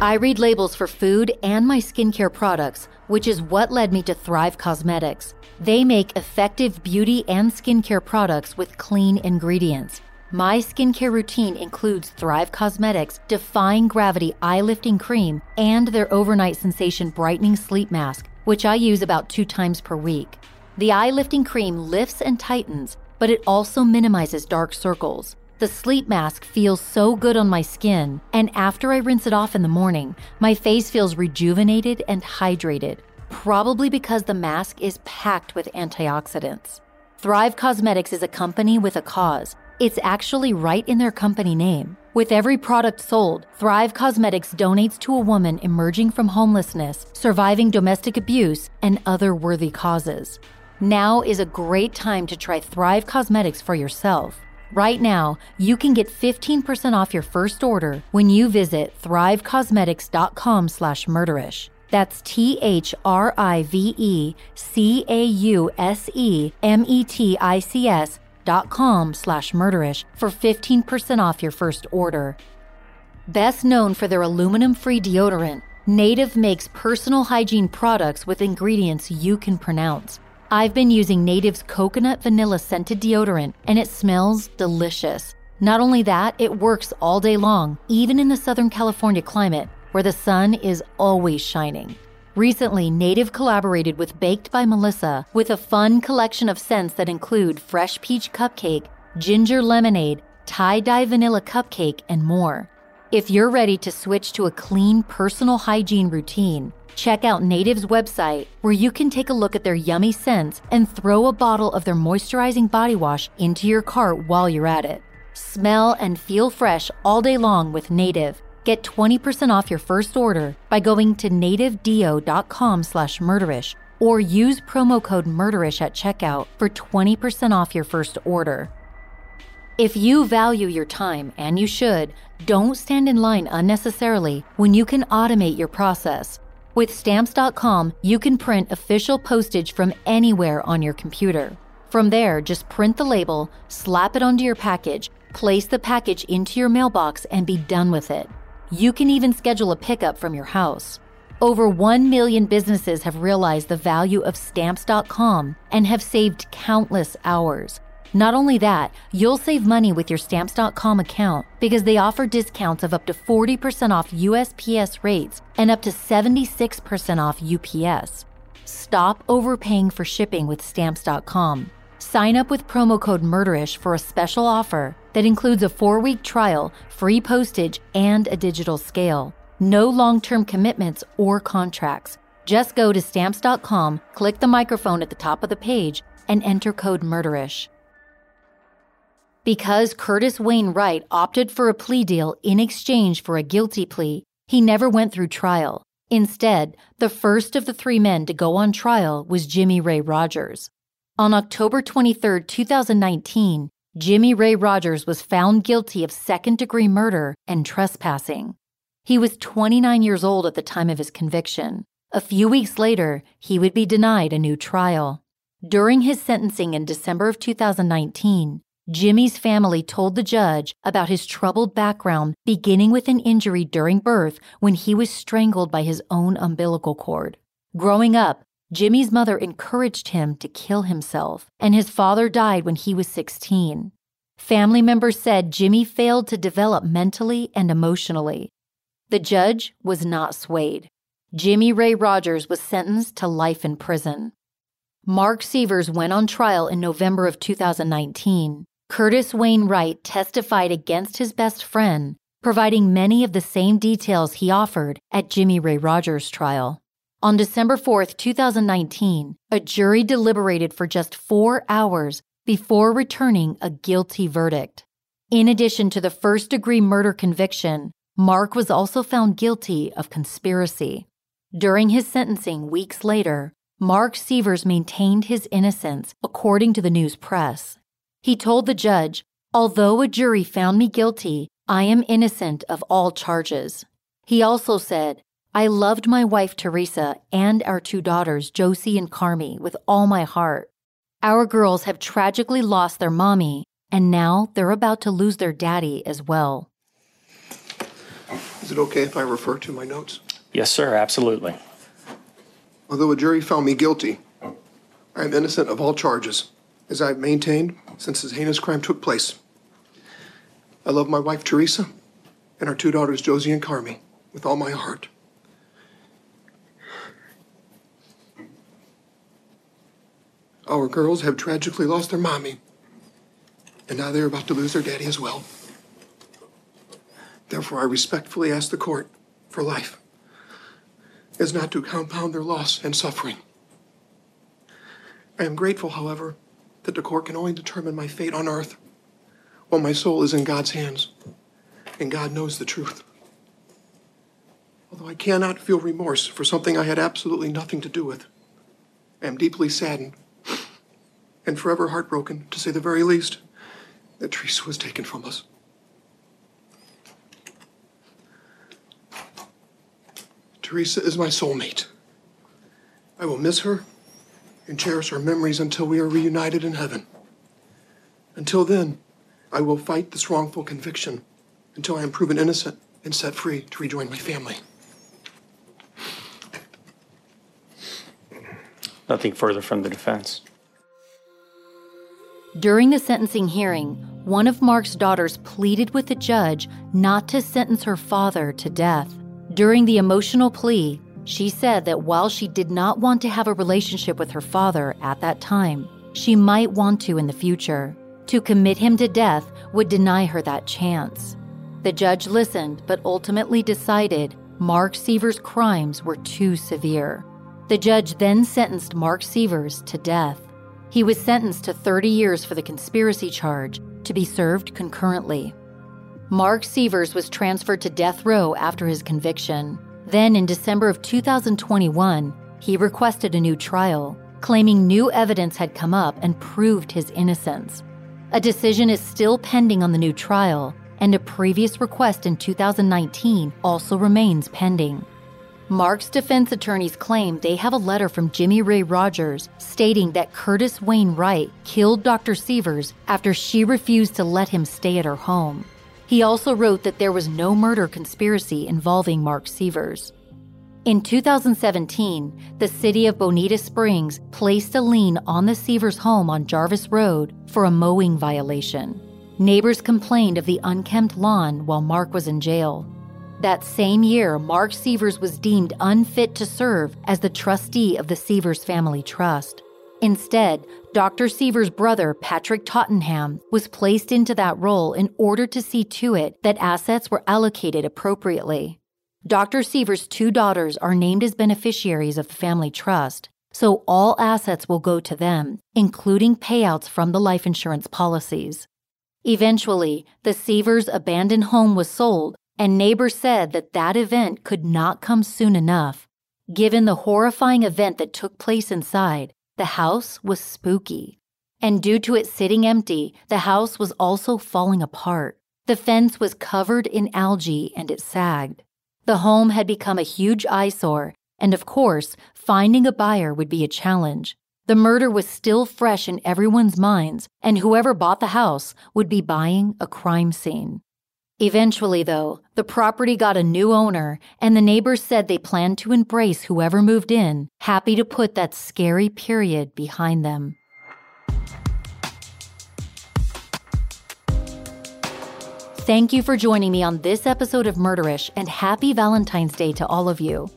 I read labels for food and my skincare products, which is what led me to Thrive Causemetics. They make effective beauty and skincare products with clean ingredients. My skincare routine includes Thrive Causemetics' Defying Gravity Eye Lifting Cream and their Overnight Sensation Brightening Sleep Mask, which I use about two times per week. The eye lifting cream lifts and tightens, but it also minimizes dark circles. The sleep mask feels so good on my skin, and after I rinse it off in the morning, my face feels rejuvenated and hydrated, probably because the mask is packed with antioxidants. Thrive Causemetics is a company with a cause. It's actually right in their company name. With every product sold, Thrive Causemetics donates to a woman emerging from homelessness, surviving domestic abuse, and other worthy causes. Now is a great time to try Thrive Causemetics for yourself. Right now, you can get fifteen percent off your first order when you visit thrive cosmetics dot com slash murderish. That's T H R I V E C A U S E M E T I C S dot com slash murderish for fifteen percent off your first order. Best known for their aluminum-free deodorant, Native makes personal hygiene products with ingredients you can pronounce. I've been using Native's coconut vanilla scented deodorant, and it smells delicious. Not only that, it works all day long, even in the Southern California climate, where the sun is always shining. Recently, Native collaborated with Baked by Melissa with a fun collection of scents that include fresh peach cupcake, ginger lemonade, tie-dye vanilla cupcake, and more. If you're ready to switch to a clean personal hygiene routine, check out Native's website, where you can take a look at their yummy scents and throw a bottle of their moisturizing body wash into your cart while you're at it. Smell and feel fresh all day long with Native. Get twenty percent off your first order by going to nativedeo.com slash murderish or use promo code murderish at checkout for twenty percent off your first order. If you value your time, and you should, don't stand in line unnecessarily when you can automate your process. With Stamps dot com, you can print official postage from anywhere on your computer. From there, just print the label, slap it onto your package, place the package into your mailbox, and be done with it. You can even schedule a pickup from your house. Over one million businesses have realized the value of Stamps dot com and have saved countless hours. Not only that, you'll save money with your Stamps dot com account because they offer discounts of up to forty percent off U S P S rates and up to seventy-six percent off U P S. Stop overpaying for shipping with Stamps dot com. Sign up with promo code MURDERISH for a special offer that includes a four-week trial, free postage, and a digital scale. No long-term commitments or contracts. Just go to Stamps dot com, click the microphone at the top of the page, and enter code MURDERISH. Because Curtis Wayne Wright opted for a plea deal in exchange for a guilty plea, he never went through trial. Instead, the first of the three men to go on trial was Jimmy Ray Rogers. On October twenty-third, two thousand nineteen, Jimmy Ray Rogers was found guilty of second-degree murder and trespassing. He was twenty-nine years old at the time of his conviction. A few weeks later, he would be denied a new trial. During his sentencing in December of two thousand nineteen, Jimmy's family told the judge about his troubled background, beginning with an injury during birth when he was strangled by his own umbilical cord. Growing up, Jimmy's mother encouraged him to kill himself, and his father died when he was sixteen. Family members said Jimmy failed to develop mentally and emotionally. The judge was not swayed. Jimmy Ray Rogers was sentenced to life in prison. Mark Sievers went on trial in November of two thousand nineteen. Curtis Wayne Wright testified against his best friend, providing many of the same details he offered at Jimmy Ray Rogers' trial. On December fourth, two thousand nineteen, a jury deliberated for just four hours before returning a guilty verdict. In addition to the first-degree murder conviction, Mark was also found guilty of conspiracy. During his sentencing weeks later, Mark Sievers maintained his innocence, according to the news press. He told the judge, "Although a jury found me guilty, I am innocent of all charges." He also said, "I loved my wife Teresa and our two daughters, Josie and Carmi, with all my heart. Our girls have tragically lost their mommy, and now they're about to lose their daddy as well." Is it okay if I refer to my notes? Yes, sir, absolutely. Although a jury found me guilty, I am innocent of all charges, as I have maintained since this heinous crime took place. I love my wife Teresa and our two daughters, Josie and Carmi, with all my heart. Our girls have tragically lost their mommy, and now they're about to lose their daddy as well. Therefore, I respectfully ask the court for life, as not to compound their loss and suffering. I am grateful, however, that the court can only determine my fate on earth, while my soul is in God's hands, and God knows the truth. Although I cannot feel remorse for something I had absolutely nothing to do with, I am deeply saddened and forever heartbroken, to say the very least, that Teresa was taken from us. Teresa is my soulmate. I will miss her and cherish her memories until we are reunited in heaven. Until then, I will fight this wrongful conviction until I am proven innocent and set free to rejoin my family. Nothing further from the defense. During the sentencing hearing, one of Mark's daughters pleaded with the judge not to sentence her father to death. During the emotional plea, she said that while she did not want to have a relationship with her father at that time, she might want to in the future. To commit him to death would deny her that chance. The judge listened, but ultimately decided Mark Sievers' crimes were too severe. The judge then sentenced Mark Sievers to death. He was sentenced to thirty years for the conspiracy charge, to be served concurrently. Mark Sievers was transferred to death row after his conviction. Then in December of two thousand twenty-one, he requested a new trial, claiming new evidence had come up and proved his innocence. A decision is still pending on the new trial, and a previous request in two thousand nineteen also remains pending. Mark's defense attorneys claim they have a letter from Jimmy Ray Rogers stating that Curtis Wayne Wright killed Doctor Sievers after she refused to let him stay at her home. He also wrote that there was no murder conspiracy involving Mark Sievers. In two thousand seventeen, the city of Bonita Springs placed a lien on the Sievers' home on Jarvis Road for a mowing violation. Neighbors complained of the unkempt lawn while Mark was in jail. That same year, Mark Sievers was deemed unfit to serve as the trustee of the Sievers Family Trust. Instead, Doctor Sievers' brother, Patrick Tottenham, was placed into that role in order to see to it that assets were allocated appropriately. Doctor Sievers' two daughters are named as beneficiaries of the family trust, so all assets will go to them, including payouts from the life insurance policies. Eventually, the Sievers' abandoned home was sold, and neighbors said that that event could not come soon enough. Given the horrifying event that took place inside, the house was spooky. And due to it sitting empty, the house was also falling apart. The fence was covered in algae and it sagged. The home had become a huge eyesore, and of course, finding a buyer would be a challenge. The murder was still fresh in everyone's minds, and whoever bought the house would be buying a crime scene. Eventually, though, the property got a new owner, and the neighbors said they planned to embrace whoever moved in, happy to put that scary period behind them. Thank you for joining me on this episode of Murderish, and happy Valentine's Day to all of you.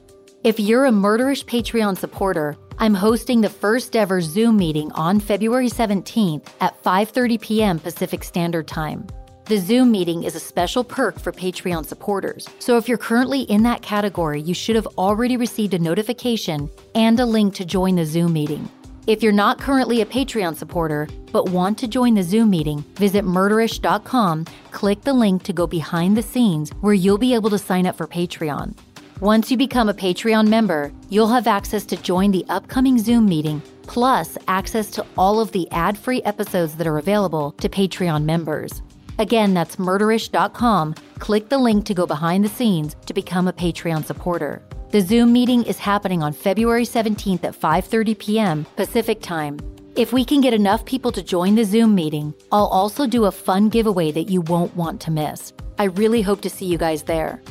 If you're a Murderish Patreon supporter, I'm hosting the first ever Zoom meeting on February seventeenth at five thirty p.m. Pacific Standard Time. The Zoom meeting is a special perk for Patreon supporters, so if you're currently in that category, you should have already received a notification and a link to join the Zoom meeting. If you're not currently a Patreon supporter, but want to join the Zoom meeting, visit murderish dot com, click the link to go behind the scenes where you'll be able to sign up for Patreon. Once you become a Patreon member, you'll have access to join the upcoming Zoom meeting, plus access to all of the ad-free episodes that are available to Patreon members. Again, that's murderish dot com, click the link to go behind the scenes to become a Patreon supporter. The Zoom meeting is happening on February seventeenth at five thirty p.m. Pacific Time. If we can get enough people to join the Zoom meeting, I'll also do a fun giveaway that you won't want to miss. I really hope to see you guys there.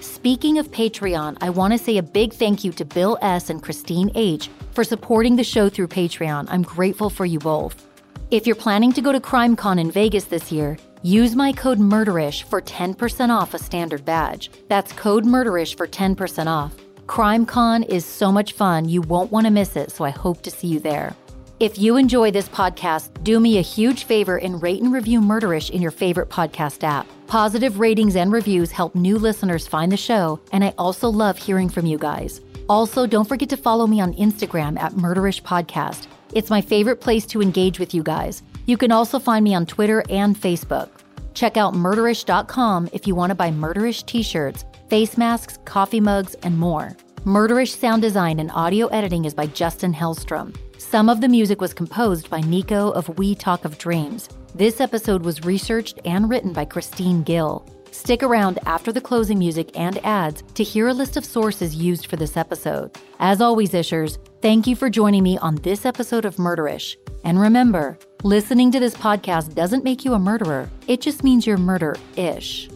Speaking of Patreon, I want to say a big thank you to Bill S. and Christine H. for supporting the show through Patreon. I'm grateful for you both. If you're planning to go to CrimeCon in Vegas this year, use my code MURDERISH for ten percent off a standard badge. That's code MURDERISH for ten percent off. CrimeCon is so much fun, you won't want to miss it, so I hope to see you there. If you enjoy this podcast, do me a huge favor and rate and review Murderish in your favorite podcast app. Positive ratings and reviews help new listeners find the show, and I also love hearing from you guys. Also, don't forget to follow me on Instagram at MurderishPodcast. It's my favorite place to engage with you guys. You can also find me on Twitter and Facebook. Check out murderish dot com if you want to buy Murderish t-shirts, face masks, coffee mugs, and more. Murderish sound design and audio editing is by Justin Hellstrom. Some of the music was composed by Nico of We Talk of Dreams. This episode was researched and written by Christine Gill. Stick around after the closing music and ads to hear a list of sources used for this episode. As always, Ishers, thank you for joining me on this episode of Murderish. And remember, listening to this podcast doesn't make you a murderer. It just means you're murder-ish.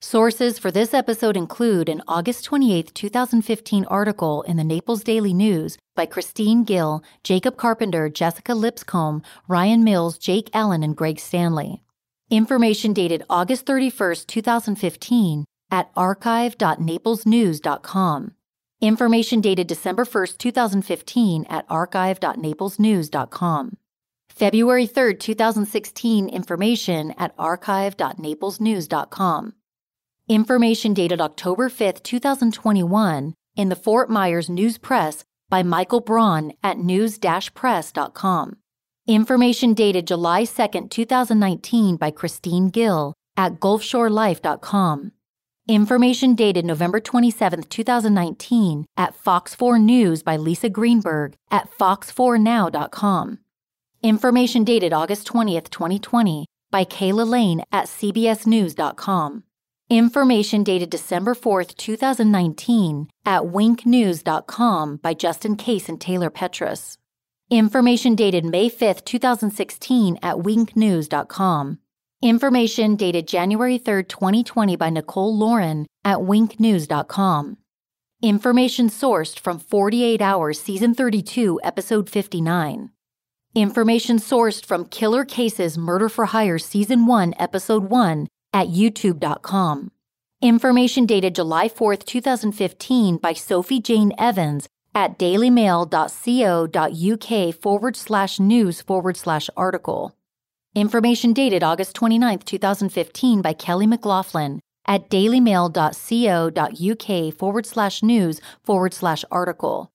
Sources for this episode include an August twenty-eighth, twenty fifteen article in the Naples Daily News by Christine Gill, Jacob Carpenter, Jessica Lipscomb, Ryan Mills, Jake Allen, and Greg Stanley. Information dated August thirty-first, twenty fifteen at archive dot naples news dot com. Information dated December first, twenty fifteen at archive dot naples news dot com. February third, twenty sixteen information at archive dot naples news dot com. Information dated October fifth, twenty twenty-one in the Fort Myers News Press by Michael Braun at news dash press dot com. Information dated July second, twenty nineteen by Christine Gill at gulf shore life dot com. Information dated November twenty-seventh, twenty nineteen at Fox four News by Lisa Greenberg at fox four now dot com. Information dated August twentieth, twenty twenty by Kayla Lane at c b s news dot com. Information dated December fourth, twenty nineteen at wink news dot com by Justin Case and Taylor Petrus. Information dated May fifth, twenty sixteen at wink news dot com. Information dated January third, twenty twenty by Nicole Lauren at wink news dot com. Information sourced from forty-eight hours Season thirty-two, Episode fifty-nine. Information sourced from Killer Cases Murder for Hire Season one, Episode one, at youtube dot com. Information dated July fourth, two thousand fifteen by Sophie Jane Evans at dailymail.co.uk forward slash news forward slash article. Information dated August twenty-ninth, two thousand fifteen by Kelly McLaughlin at dailymail.co.uk forward slash news forward slash article.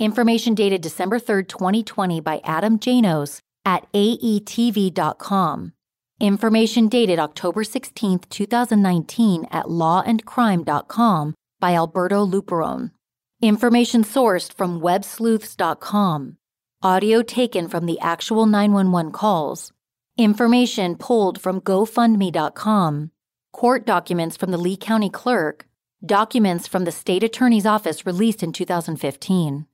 Information dated December third, twenty twenty by Adam Janos at a e t v dot com. Information dated October sixteenth, two thousand nineteen at law and crime dot com by Alberto Luperone. Information sourced from web sleuths dot com. Audio taken from the actual nine one one calls. Information pulled from go fund me dot com. Court documents from the Lee County Clerk. Documents from the State Attorney's Office released in two thousand fifteen.